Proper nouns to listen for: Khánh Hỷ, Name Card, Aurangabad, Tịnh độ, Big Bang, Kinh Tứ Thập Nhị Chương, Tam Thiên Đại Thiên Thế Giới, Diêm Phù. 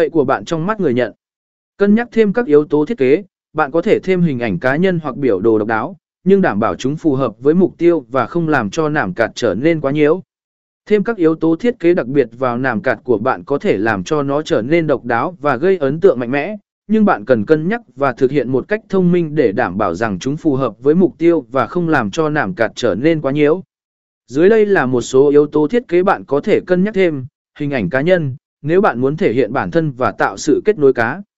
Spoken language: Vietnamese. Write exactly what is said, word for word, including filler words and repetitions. cậy của bạn trong mắt người nhận. Cân nhắc thêm các yếu tố thiết kế, bạn có thể thêm hình ảnh cá nhân hoặc biểu đồ độc đáo, nhưng đảm bảo chúng phù hợp với mục tiêu và không làm cho name card trở nên quá nhiễu. Thêm các yếu tố thiết kế đặc biệt vào name card của bạn có thể làm cho nó trở nên độc đáo và gây ấn tượng mạnh mẽ, nhưng bạn cần cân nhắc và thực hiện một cách thông minh để đảm bảo rằng chúng phù hợp với mục tiêu và không làm cho name card trở nên quá nhiễu. Dưới đây là một số yếu tố thiết kế bạn có thể cân nhắc thêm: hình ảnh cá nhân, nếu bạn muốn thể hiện bản thân và tạo sự kết nối cá.